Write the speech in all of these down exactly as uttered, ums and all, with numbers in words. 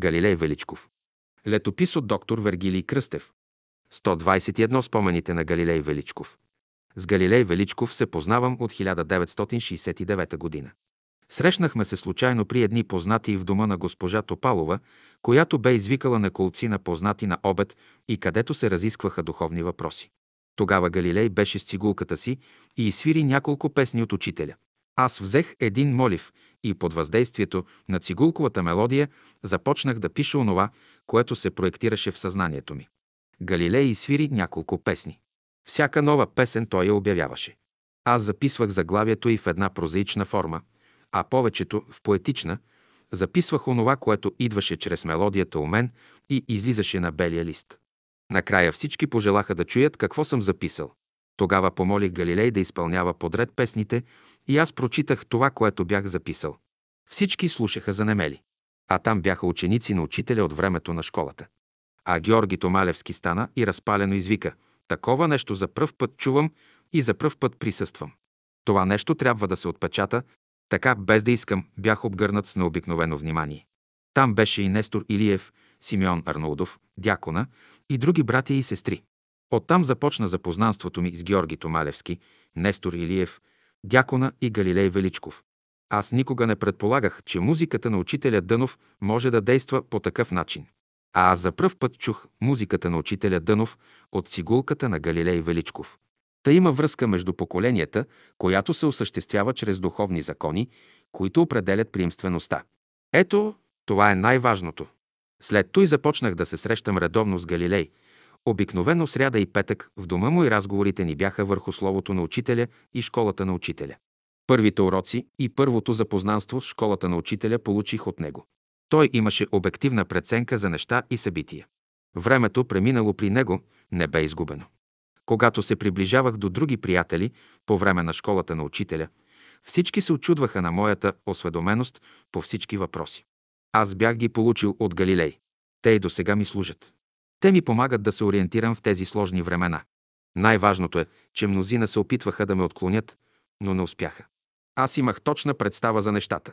Галилей Величков. Летопис от доктор Вергилий Кръстев. сто двадесет и едно Спомените на Галилей Величков. С Галилей Величков се познавам от хиляда деветстотин шейсет и девета година. Срещнахме се случайно при едни познати в дома на госпожа Топалова, която бе извикала на колци на познати на обед и където се разискваха духовни въпроси. Тогава Галилей беше с цигулката си и изсвири няколко песни от учителя. Аз взех един молив и под въздействието на цигулковата мелодия започнах да пиша онова, което се проектираше в съзнанието ми. Галилей изсвири няколко песни. Всяка нова песен той я обявяваше. Аз записвах заглавието и в една прозаична форма, а повечето в поетична, записвах онова, което идваше чрез мелодията у мен и излизаше на белия лист. Накрая всички пожелаха да чуят какво съм записал. Тогава помолих Галилей да изпълнява подред песните и аз прочитах това, което бях записал. Всички слушаха занемели. А там бяха ученици на учителя от времето на школата. А Георги Томалевски стана и разпалено извика: такова нещо за пръв път чувам и за пръв път присъствам. Това нещо трябва да се отпечата. Така, без да искам, бях обгърнат с необикновено внимание. Там беше и Нестор Илиев, Симеон Арнолдов, Дякона и други братя и сестри. Оттам започна запознанството ми с Георги Томалевски, Нестор Илиев, Дякона и Галилей Величков. Аз никога не предполагах, че музиката на учителя Дънов може да действа по такъв начин. А аз за пръв път чух музиката на учителя Дънов от цигулката на Галилей Величков. Та има връзка между поколенията, която се осъществява чрез духовни закони, които определят приемствеността. Ето, това е най-важното. След той започнах да се срещам редовно с Галилей, обикновено сряда и петък в дома му и разговорите ни бяха върху словото на учителя и школата на учителя. Първите уроци и първото запознанство с школата на учителя получих от него. Той имаше обективна преценка за неща и събития. Времето, преминало при него, не бе изгубено. Когато се приближавах до други приятели по време на школата на учителя, всички се очудваха на моята осведоменост по всички въпроси. Аз бях ги получил от Галилей. Те и досега ми служат. Те ми помагат да се ориентирам в тези сложни времена. Най-важното е, че мнозина се опитваха да ме отклонят, но не успяха. Аз имах точна представа за нещата.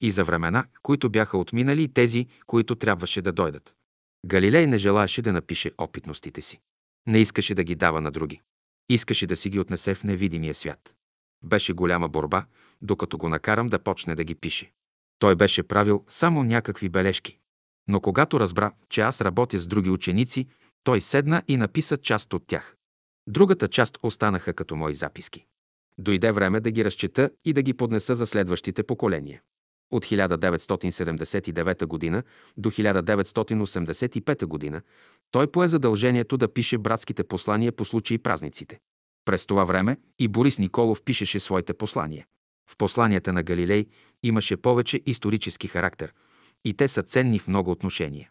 И за времена, които бяха отминали, и тези, които трябваше да дойдат. Галилей не желаеше да напише опитностите си. Не искаше да ги дава на други. Искаше да си ги отнесе в невидимия свят. Беше голяма борба, докато го накарам да почне да ги пише. Той беше правил само някакви бележки. Но когато разбра, че аз работя с други ученици, той седна и написа част от тях. Другата част останаха като мои записки. Дойде време да ги разчета и да ги поднеса за следващите поколения. От хиляда деветстотин седемдесет и девета година до хиляда деветстотин осемдесет и пета година той пое задължението да пише братските послания по случай празниците. През това време и Борис Николов пишеше своите послания. В посланията на Галилей имаше повече исторически характер и те са ценни в много отношения.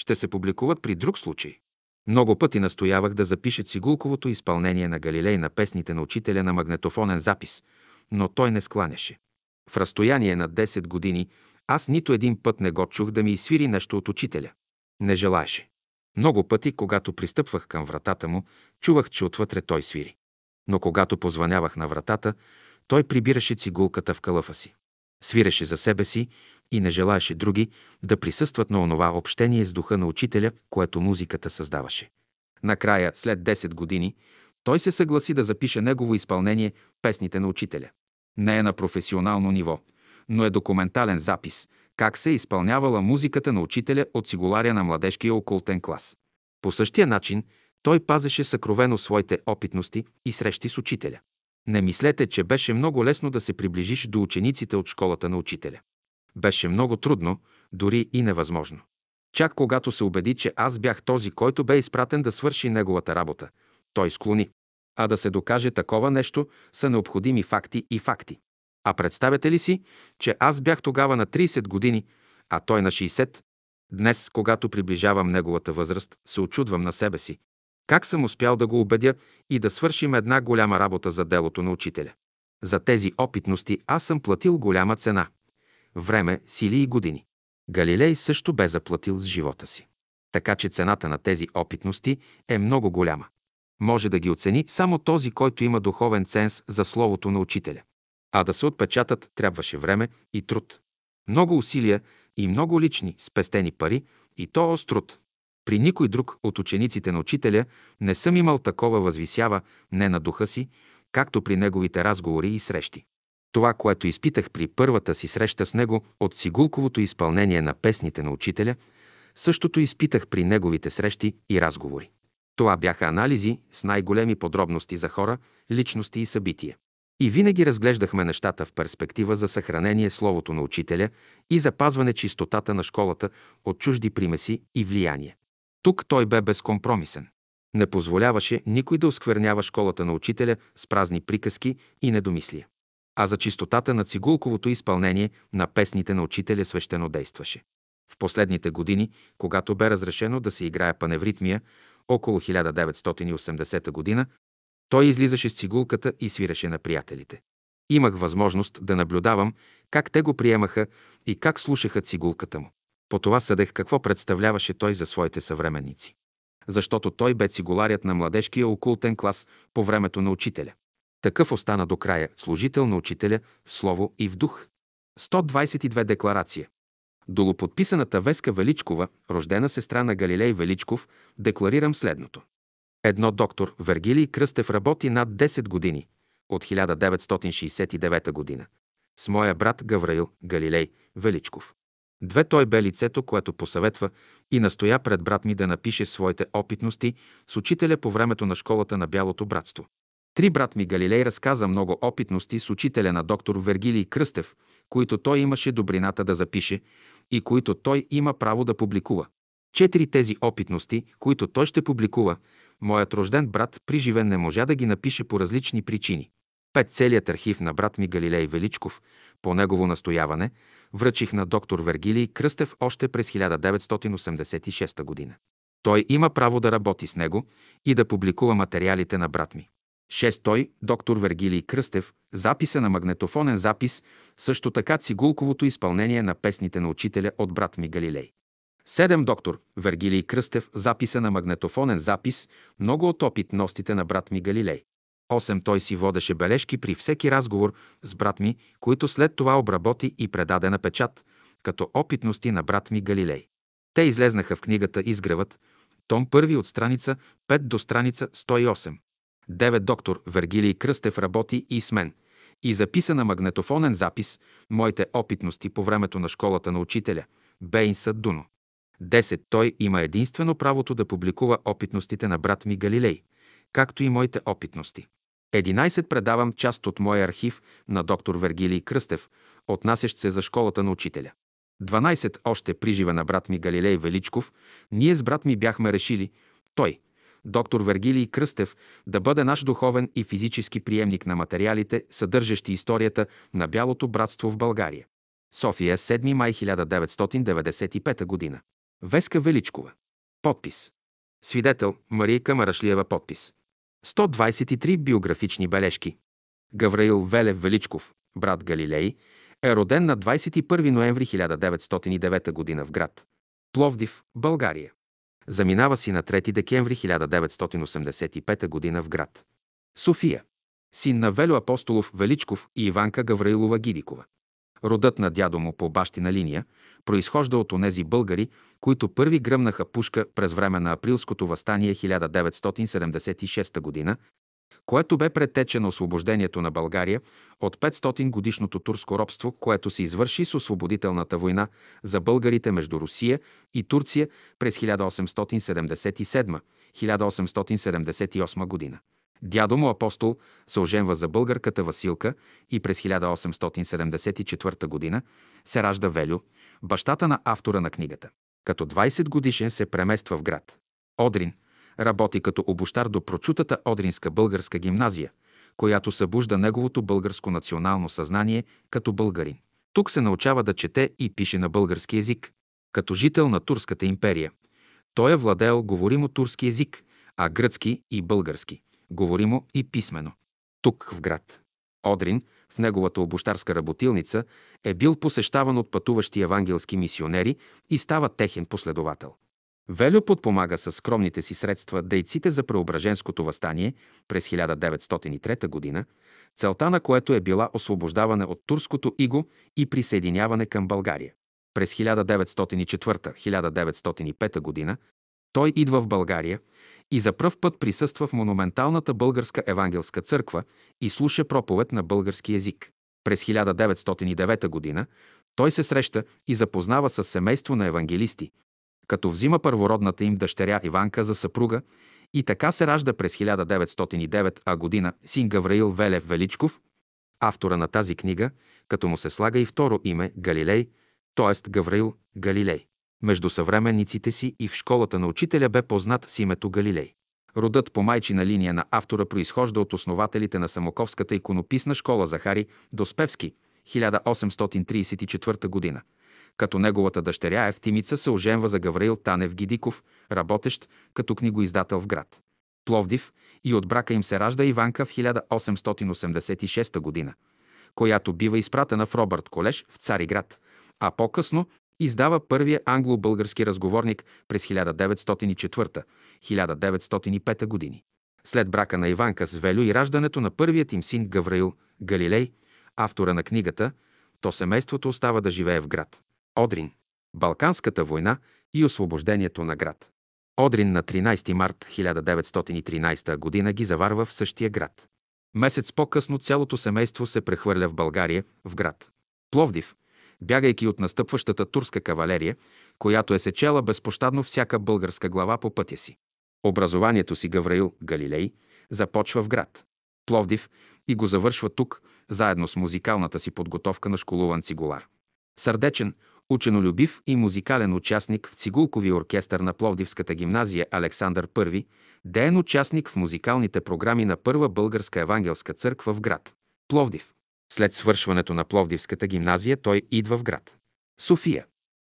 Ще се публикуват при друг случай. Много пъти настоявах да запише цигулковото изпълнение на Галилей на песните на учителя на магнетофонен запис, но той не скланяше. В разстояние на десет години аз нито един път не го чух да ми изсвири нещо от учителя. Не желаеше. Много пъти, когато пристъпвах към вратата му, чувах, че отвътре той свири. Но когато позвънявах на вратата, той прибираше цигулката в калъфа си. Свиреше за себе си и не желаеше други да присъстват на онова общение с духа на учителя, което музиката създаваше. Накрая, след десет години, той се съгласи да запише негово изпълнение песните на учителя. Не е на професионално ниво, но е документален запис как се е изпълнявала музиката на учителя от цигуларя на младежкия окултен клас. По същия начин той пазеше съкровено своите опитности и срещи с учителя. Не мислете, че беше много лесно да се приближиш до учениците от школата на учителя. Беше много трудно, дори и невъзможно. Чак когато се убеди, че аз бях този, който бе изпратен да свърши неговата работа, той склони. А да се докаже такова нещо, са необходими факти и факти. А представете ли си, че аз бях тогава на тридесет години, а той на шейсет? Днес, когато приближавам неговата възраст, се очудвам на себе си. Как съм успял да го убедя и да свършим една голяма работа за делото на учителя? За тези опитности аз съм платил голяма цена. Време, сили и години. Галилей също бе заплатил с живота си. Така че цената на тези опитности е много голяма. Може да ги оцени само този, който има духовен ценз за словото на учителя. А да се отпечатат трябваше време и труд. Много усилия и много лични, спестени пари, и то острот. При никой друг от учениците на учителя не съм имал такова възвисява не на духа си, както при неговите разговори и срещи. Това, което изпитах при първата си среща с него от Сигулковото изпълнение на песните на учителя, същото изпитах при неговите срещи и разговори. Това бяха анализи с най-големи подробности за хора, личности и събития. И винаги разглеждахме нещата в перспектива за съхранение словото на учителя и запазване чистотата на школата от чужди примеси и влияния. Тук той бе безкомпромисен. Не позволяваше никой да осквернява школата на учителя с празни приказки и недомислия. А за чистотата на Цигулковото изпълнение на песните на учителя свещено действаше. В последните години, когато бе разрешено да се играе паневритмия, около хиляда деветстотин и осемдесета година, той излизаше с цигулката и свиреше на приятелите. Имах възможност да наблюдавам как те го приемаха и как слушаха цигулката му. По това съдех какво представляваше той за своите съвременници. Защото той бе цигуларят на младежкия окултен клас по времето на учителя. Такъв остана до края, служител на учителя в слово и в дух. сто двадесет и две декларация. Долуподписаната Веска Величкова, рождена сестра на Галилей Величков, декларирам следното. Едно доктор Вергилий Кръстев работи над десет години, от хиляда деветстотин шейсет и девета година, с моя брат Гавраил Галилей Величков. Две той бе лицето, което посъветва и настоя пред брат ми да напише своите опитности с учителя по времето на школата на Бялото братство. Три брат ми Галилей разказа много опитности с учителя на доктор Вергилий Кръстев, които той имаше добрината да запише и които той има право да публикува. Четири тези опитности, които той ще публикува, моят рожден брат приживен не можа да ги напише по различни причини. Пет целият архив на брат ми Галилей Величков, по негово настояване, връчих на доктор Вергилий Кръстев още през хиляда деветстотин осемдесет и шеста година. Той има право да работи с него и да публикува материалите на брат ми. Шест той, доктор Вергилий Кръстев, записа на магнетофонен запис, също така цигулковото изпълнение на песните на учителя от брат ми Галилей. Седем доктор Вергилий Кръстев, записа на магнетофонен запис, много от опитностите на брат ми Галилей. осем той си водеше бележки при всеки разговор с брат ми, които след това обработи и предаде на печат, като опитности на брат ми Галилей. Те излезнаха в книгата Изгревът, том първи от страница пета до страница сто и осем. девет доктор Вергилий Кръстев работи и с мен и записа на магнетофонен запис моите опитности по времето на школата на учителя, Бейнса Дуно. десет той има единствено правото да публикува опитностите на брат ми Галилей, както и моите опитности. единадесет предавам част от моя архив на доктор Вергилий Кръстев, отнасящ се за школата на учителя. дванадесет още прижива на брат ми Галилей Величков, ние с брат ми бяхме решили, той, доктор Вергилий Кръстев, да бъде наш духовен и физически приемник на материалите, съдържащи историята на Бялото братство в България. София, седми май хиляда деветстотин деветдесет и пета година. Веска Величкова. Подпис. Свидетел Мария Марашлиева. Подпис. сто двадесет и три биографични бележки. Гавраил Велев Величков, брат Галилей, е роден на двадесет и първи ноември хиляда деветстотин и девета година в град Пловдив, България. Заминава си на трети декември хиляда деветстотин осемдесет и пета година в град София. Син на Велю Апостолов Величков и Иванка Гаврилова-Гидикова. Родът на дядо му по бащина линия произхожда от онези българи, които първи гръмнаха пушка през време на Априлското въстание хиляда деветстотин седемдесет и шеста година, което бе предтече на освобождението на България от петстотингодишното турско робство, което се извърши с освободителната война за българите между Русия и Турция през хиляда осемстотин седемдесет и седма до хиляда осемстотин седемдесет и осма година. Дядо му Апостол се оженва за българката Василка и през хиляда осемстотин седемдесет и четвърта година се ражда Велю, бащата на автора на книгата. Като двадесет годишен се премества в град Одрин, работи като обущар до прочутата Одринска българска гимназия, която събужда неговото българско национално съзнание като българин. Тук се научава да чете и пише на български език. Като жител на Турската империя, той е владеел говоримо турски език, а гръцки и български говоримо и писмено. Тук, в град Одрин, в неговата обущарска работилница, е бил посещаван от пътуващи евангелски мисионери и става техен последовател. Велю подпомага със скромните си средства дейците за Преображенското въстание през хиляда деветстотин и трета година, целта на което е била освобождаване от турското иго и присъединяване към България. През хиляда деветстотин и четвърта до хиляда деветстотин и пета година той идва в България и за пръв път присъства в монументалната българска евангелска църква и слуша проповед на български език. През хиляда деветстотин и девета година той се среща и запознава с семейство на евангелисти, като взима първородната им дъщеря Иванка за съпруга и така се ражда през хиляда деветстотин и девета година син Гавраил Велев Величков, автора на тази книга, като му се слага и второ име Галилей, т.е. Гавраил Галилей. Между съвременниците си и в школата на учителя бе познат с името Галилей. Родът по майчина линия на автора произхожда от основателите на Самоковската иконописна школа Захари Доспевски хиляда осемстотин тридесет и четвърта година, като неговата дъщеря Евтимица се оженва за Гавраил Танев Гидиков, работещ като книгоиздател в град Пловдив, и от брака им се ражда Иванка в хиляда осемстотин осемдесет и шеста година, която бива изпратена в Робърт Колеш в Цариград, а по-късно издава първия англо-български разговорник през хиляда деветстотин и четвърта до хиляда деветстотин и пета години. След брака на Иванка с Велю и раждането на първият им син Гавраил Галилей, автора на книгата, то семейството остава да живее в град Одрин. Балканската война и освобождението на град Одрин на тринадесети март хиляда деветстотин и тринадесета година ги заварва в същия град. Месец по-късно цялото семейство се прехвърля в България, в град Пловдив, бягайки от настъпващата турска кавалерия, която е сечела безпощадно всяка българска глава по пътя си. Образованието си Гавраил Галилей започва в град Пловдив и го завършва тук, заедно с музикалната си подготовка на школуван цигулар. Сърдечен, ученолюбив и музикален участник в цигулковия оркестър на Пловдивската гимназия Александър I, деен участник в музикалните програми на Първа българска евангелска църква в град Пловдив. След свършването на Пловдивската гимназия той идва в град София.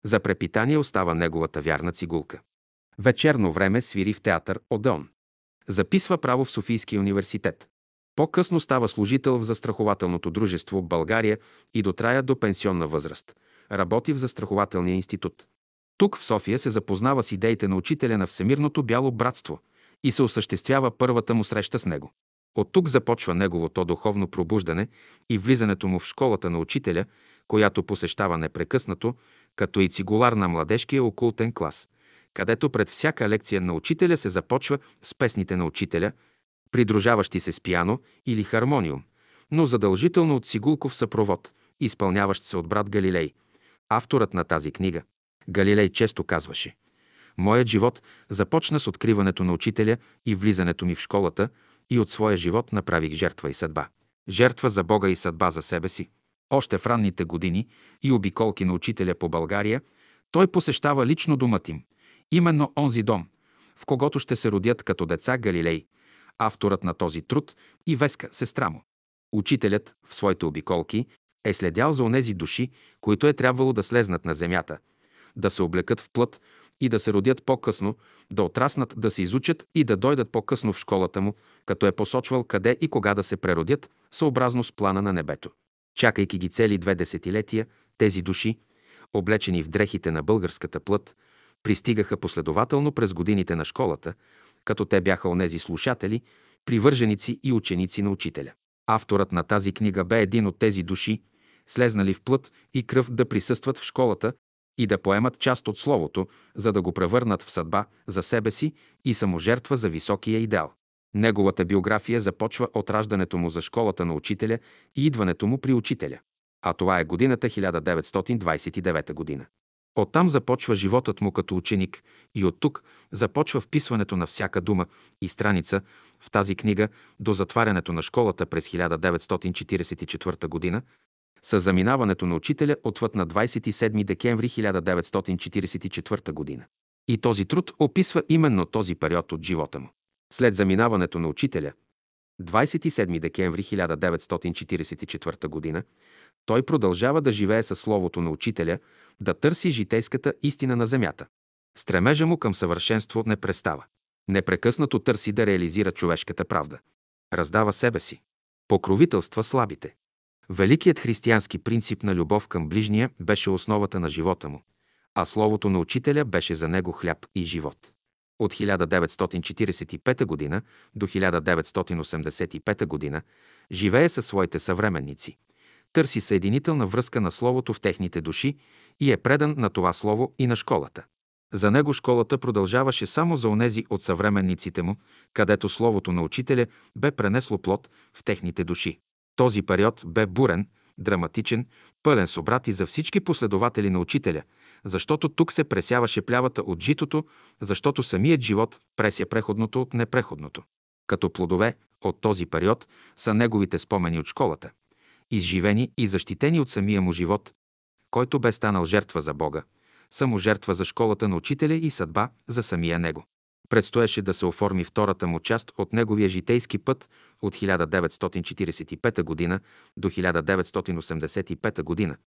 За препитание остава неговата вярна цигулка. Вечерно време свири в театър Одеон. Записва право в Софийския университет. По-късно става служител в застрахователното дружество България и дотрая до пенсионна възраст. Работи в застрахователния институт. Тук в София се запознава с идеите на учителя на Всемирното бяло братство и се осъществява първата му среща с него. От тук започва неговото духовно пробуждане и влизането му в школата на учителя, която посещава непрекъснато, като и цигулар на младежкия окултен клас, където пред всяка лекция на учителя се започва с песните на учителя, придружаващи се с пиано или хармониум, но задължително от цигулков съпровод, изпълняващ се от брат Галилей, авторът на тази книга. Галилей често казваше: «Моят живот започна с откриването на учителя и влизането ми в школата, и от своя живот направих жертва и съдба. Жертва за Бога и съдба за себе си». Още в ранните години и обиколки на учителя по България, той посещава лично домът им, именно онзи дом, в когото ще се родят като деца Галилей, авторът на този труд, и Веска, сестра му. Учителят в своите обиколки е следял за онези души, които е трябвало да слезнат на земята, да се облекат в плът и да се родят по-късно, да отраснат, да се изучат и да дойдат по-късно в школата му, като е посочвал къде и кога да се преродят, съобразно с плана на небето. Чакайки ги цели две десетилетия, тези души, облечени в дрехите на българската плът, пристигаха последователно през годините на школата, като те бяха онези слушатели, привърженици и ученици на учителя. Авторът на тази книга бе един от тези души, слезнали в плът и кръв да присъстват в школата и да поемат част от словото, за да го превърнат в съдба за себе си и саможертва за високия идеал. Неговата биография започва от раждането му за школата на учителя и идването му при учителя. А това е годината хиляда деветстотин двадесет и девета година. Оттам започва животът му като ученик и от тук започва вписването на всяка дума и страница в тази книга до затварянето на школата през хиляда деветстотин четиридесет и четвърта година, с заминаването на учителя отвъд на двадесет и седми декември хиляда деветстотин четиридесет и четвърта година. И този труд описва именно този период от живота му. След заминаването на учителя, двадесет и седми декември хиляда деветстотин четиридесет и четвърта година, той продължава да живее със словото на учителя, да търси житейската истина на земята. Стремежа му към съвършенство не престава. Непрекъснато търси да реализира човешката правда. Раздава себе си. Покровителства слабите. Великият християнски принцип на любов към ближния беше основата на живота му, а словото на учителя беше за него хляб и живот. От хиляда деветстотин четиридесет и пета година до хиляда деветстотин осемдесет и пета година живее със своите съвременници. Търси съединителна връзка на словото в техните души и е предан на това слово и на школата. За него школата продължаваше само за онези от съвременниците му, където словото на учителя бе пренесло плод в техните души. Този период бе бурен, драматичен, пълен с обрати за всички последователи на учителя, защото тук се пресяваше плявата от житото, защото самият живот преся преходното от непреходното. Като плодове от този период са неговите спомени от школата, изживени и защитени от самия му живот, който бе станал жертва за Бога, само жертва за школата на учителя и съдба за самия него. Предстоеше да се оформи втората му част от неговия житейски път от хиляда деветстотин четиридесет и пета година до хиляда деветстотин осемдесет и пета година,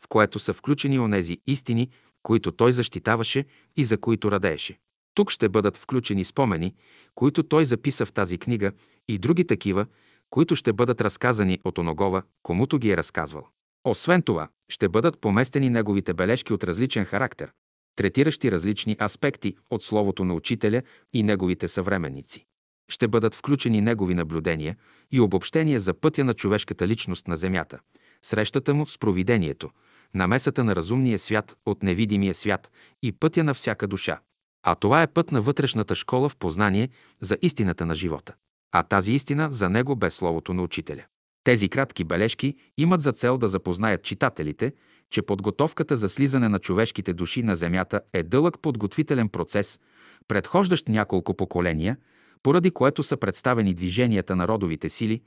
в което са включени онези истини, които той защитаваше и за които радееше. Тук ще бъдат включени спомени, които той записа в тази книга, и други такива, които ще бъдат разказани от оногова, комуто ги е разказвал. Освен това, ще бъдат поместени неговите бележки от различен характер, третиращи различни аспекти от словото на учителя и неговите съвременници. Ще бъдат включени негови наблюдения и обобщения за пътя на човешката личност на Земята, срещата му с провидението, намесата на разумния свят от невидимия свят и пътя на всяка душа. А това е път на вътрешната школа в познание за истината на живота. А тази истина за него бе словото на учителя. Тези кратки бележки имат за цел да запознаят читателите, че подготовката за слизане на човешките души на Земята е дълъг подготвителен процес, предхождащ няколко поколения, поради което са представени движенията на родовите сили,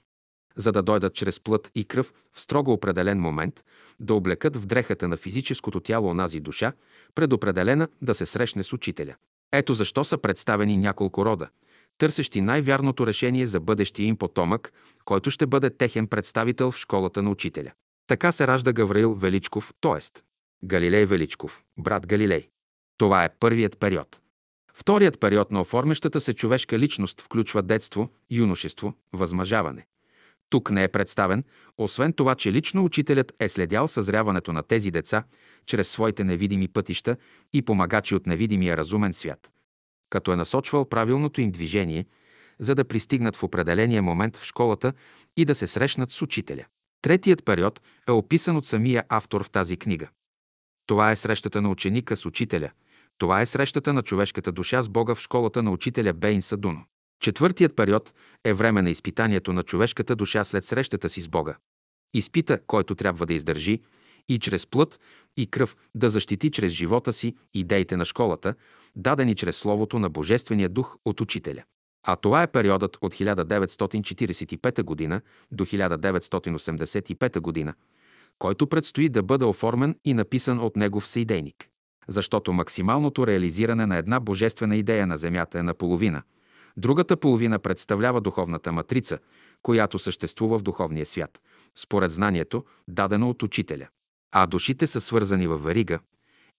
за да дойдат чрез плът и кръв в строго определен момент, да облекат в дрехата на физическото тяло онази душа, предопределена да се срещне с учителя. Ето защо са представени няколко рода, търсещи най-вярното решение за бъдещия им потомък, който ще бъде техен представител в школата на учителя. Така се ражда Гавраил Величков, т.е. Галилей Величков, брат Галилей. Това е първият период. Вторият период на оформящата се човешка личност включва детство, юношество, възмъжаване. Тук не е представен, освен това, че лично учителят е следял съзряването на тези деца чрез своите невидими пътища и помагачи от невидимия разумен свят, като е насочвал правилното им движение, за да пристигнат в определения момент в школата и да се срещнат с учителя. Третият период е описан от самия автор в тази книга. Това е срещата на ученика с учителя. Това е срещата на човешката душа с Бога в школата на учителя Бейн Садуно. Четвъртият период е време на изпитанието на човешката душа след срещата си с Бога. Изпита, който трябва да издържи и чрез плът и кръв да защити чрез живота си идеите на школата, дадени чрез словото на Божествения дух от учителя. А това е периодът от хиляда деветстотин четиридесет и пета година до хиляда деветстотин осемдесет и пета година, който предстои да бъде оформен и написан от негов съидейник. Защото максималното реализиране на една божествена идея на Земята е наполовина. Другата половина представлява духовната матрица, която съществува в духовния свят, според знанието, дадено от учителя. А душите са свързани във верига.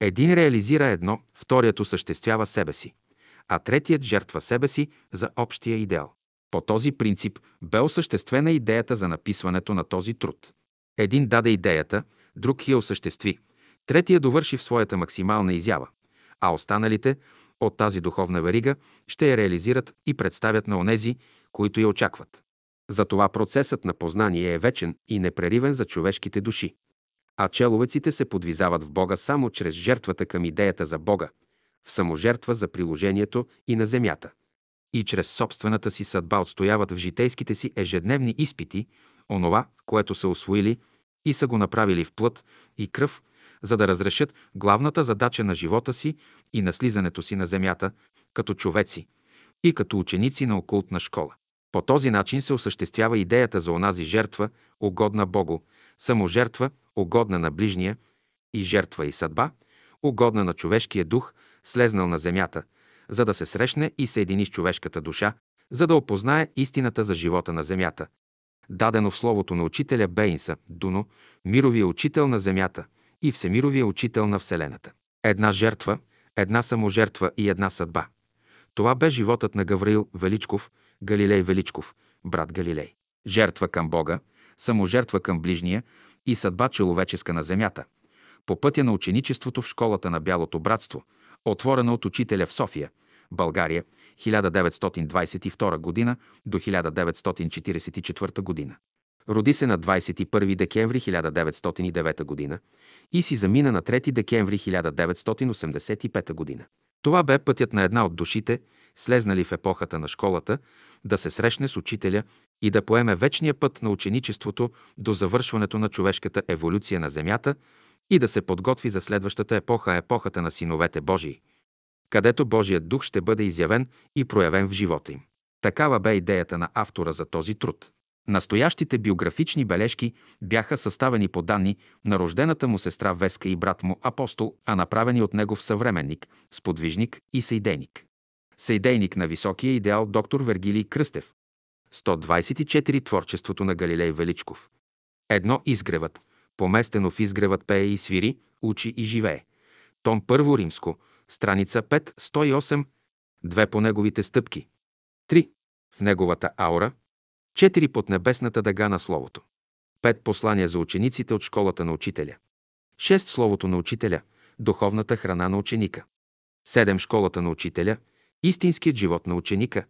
Един реализира едно, вторият осъществява себе си, а третият жертва себе си за общия идеал. По този принцип бе осъществена идеята за написването на този труд. Един даде идеята, друг я осъществи, третия довърши в своята максимална изява, а останалите от тази духовна верига ще я реализират и представят на онези, които я очакват. Затова процесът на познание е вечен и непреривен за човешките души, а человеците се подвизават в Бога само чрез жертвата към идеята за Бога, в саможертва за приложението и на земята. И чрез собствената си съдба отстояват в житейските си ежедневни изпити онова, което са освоили и са го направили в плът и кръв, за да разрешат главната задача на живота си и на слизането си на земята като човеци и като ученици на окултна школа. По този начин се осъществява идеята за онази жертва, угодна Богу, саможертва, угодна на ближния, и жертва и съдба, угодна на човешкия дух, слезнал на земята, за да се срещне и съедини с човешката душа, за да опознае истината за живота на земята, дадено в словото на учителя Бейнса Дуно, мировия учител на земята и всемировия учител на Вселената. Една жертва, една саможертва и една съдба. Това бе животът на Гавраил Величков, Галилей Величков, брат Галилей. Жертва към Бога, саможертва към ближния и съдба человеческа на земята, по пътя на ученичеството в школата на Бялото братство, отворена от учителя в София, България, хиляда деветстотин двадесет и втора година до хиляда деветстотин четиридесет и четвърта година. Роди се на двадесет и първи декември хиляда деветстотин и девета г. и си замина на трети декември хиляда деветстотин осемдесет и пета г. Това бе пътят на една от душите, слезнали в епохата на школата, да се срещне с учителя и да поеме вечния път на ученичеството до завършването на човешката еволюция на Земята и да се подготви за следващата епоха, епохата на синовете Божии, където Божият дух ще бъде изявен и проявен в живота им. Такава бе идеята на автора за този труд. Настоящите биографични бележки бяха съставени по данни на рождената му сестра Веска и брат му Апостол, а направени от негов съвременник, сподвижник и съидейник. Съидейник на високия идеал доктор Вергилий Кръстев. сто двадесет и четири. Творчеството на Галилей Величков. Едно. Изгревът. Поместено в изгревът пее и свири, учи и живее. Том първо римско, страница пет сто и осем. Две. По неговите стъпки. Три. В неговата аура. Четири. Под небесната дъга на Словото. Пет. Послания за учениците от школата на учителя. Шест. Словото на учителя, духовната храна на ученика. Седем. Школата на учителя, истинският живот на ученика.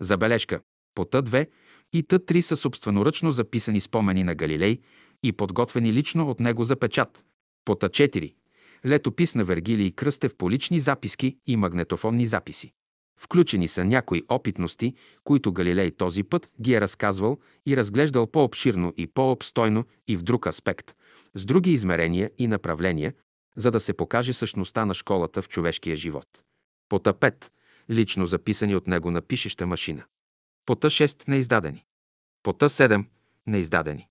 Забележка. По Т две и Т три са собственоръчно записани спомени на Галилей и подготвени лично от него за печат. По Т четири – летопис на Вергилий Кръстев по лични записки и магнетофонни записи. Включени са някои опитности, които Галилей този път ги е разказвал и разглеждал по-обширно и по-обстойно и в друг аспект, с други измерения и направления, за да се покаже същността на школата в човешкия живот. По Т пет – лично записани от него на пишеща машина. По Т шест – неиздадени. По Т седем – неиздадени.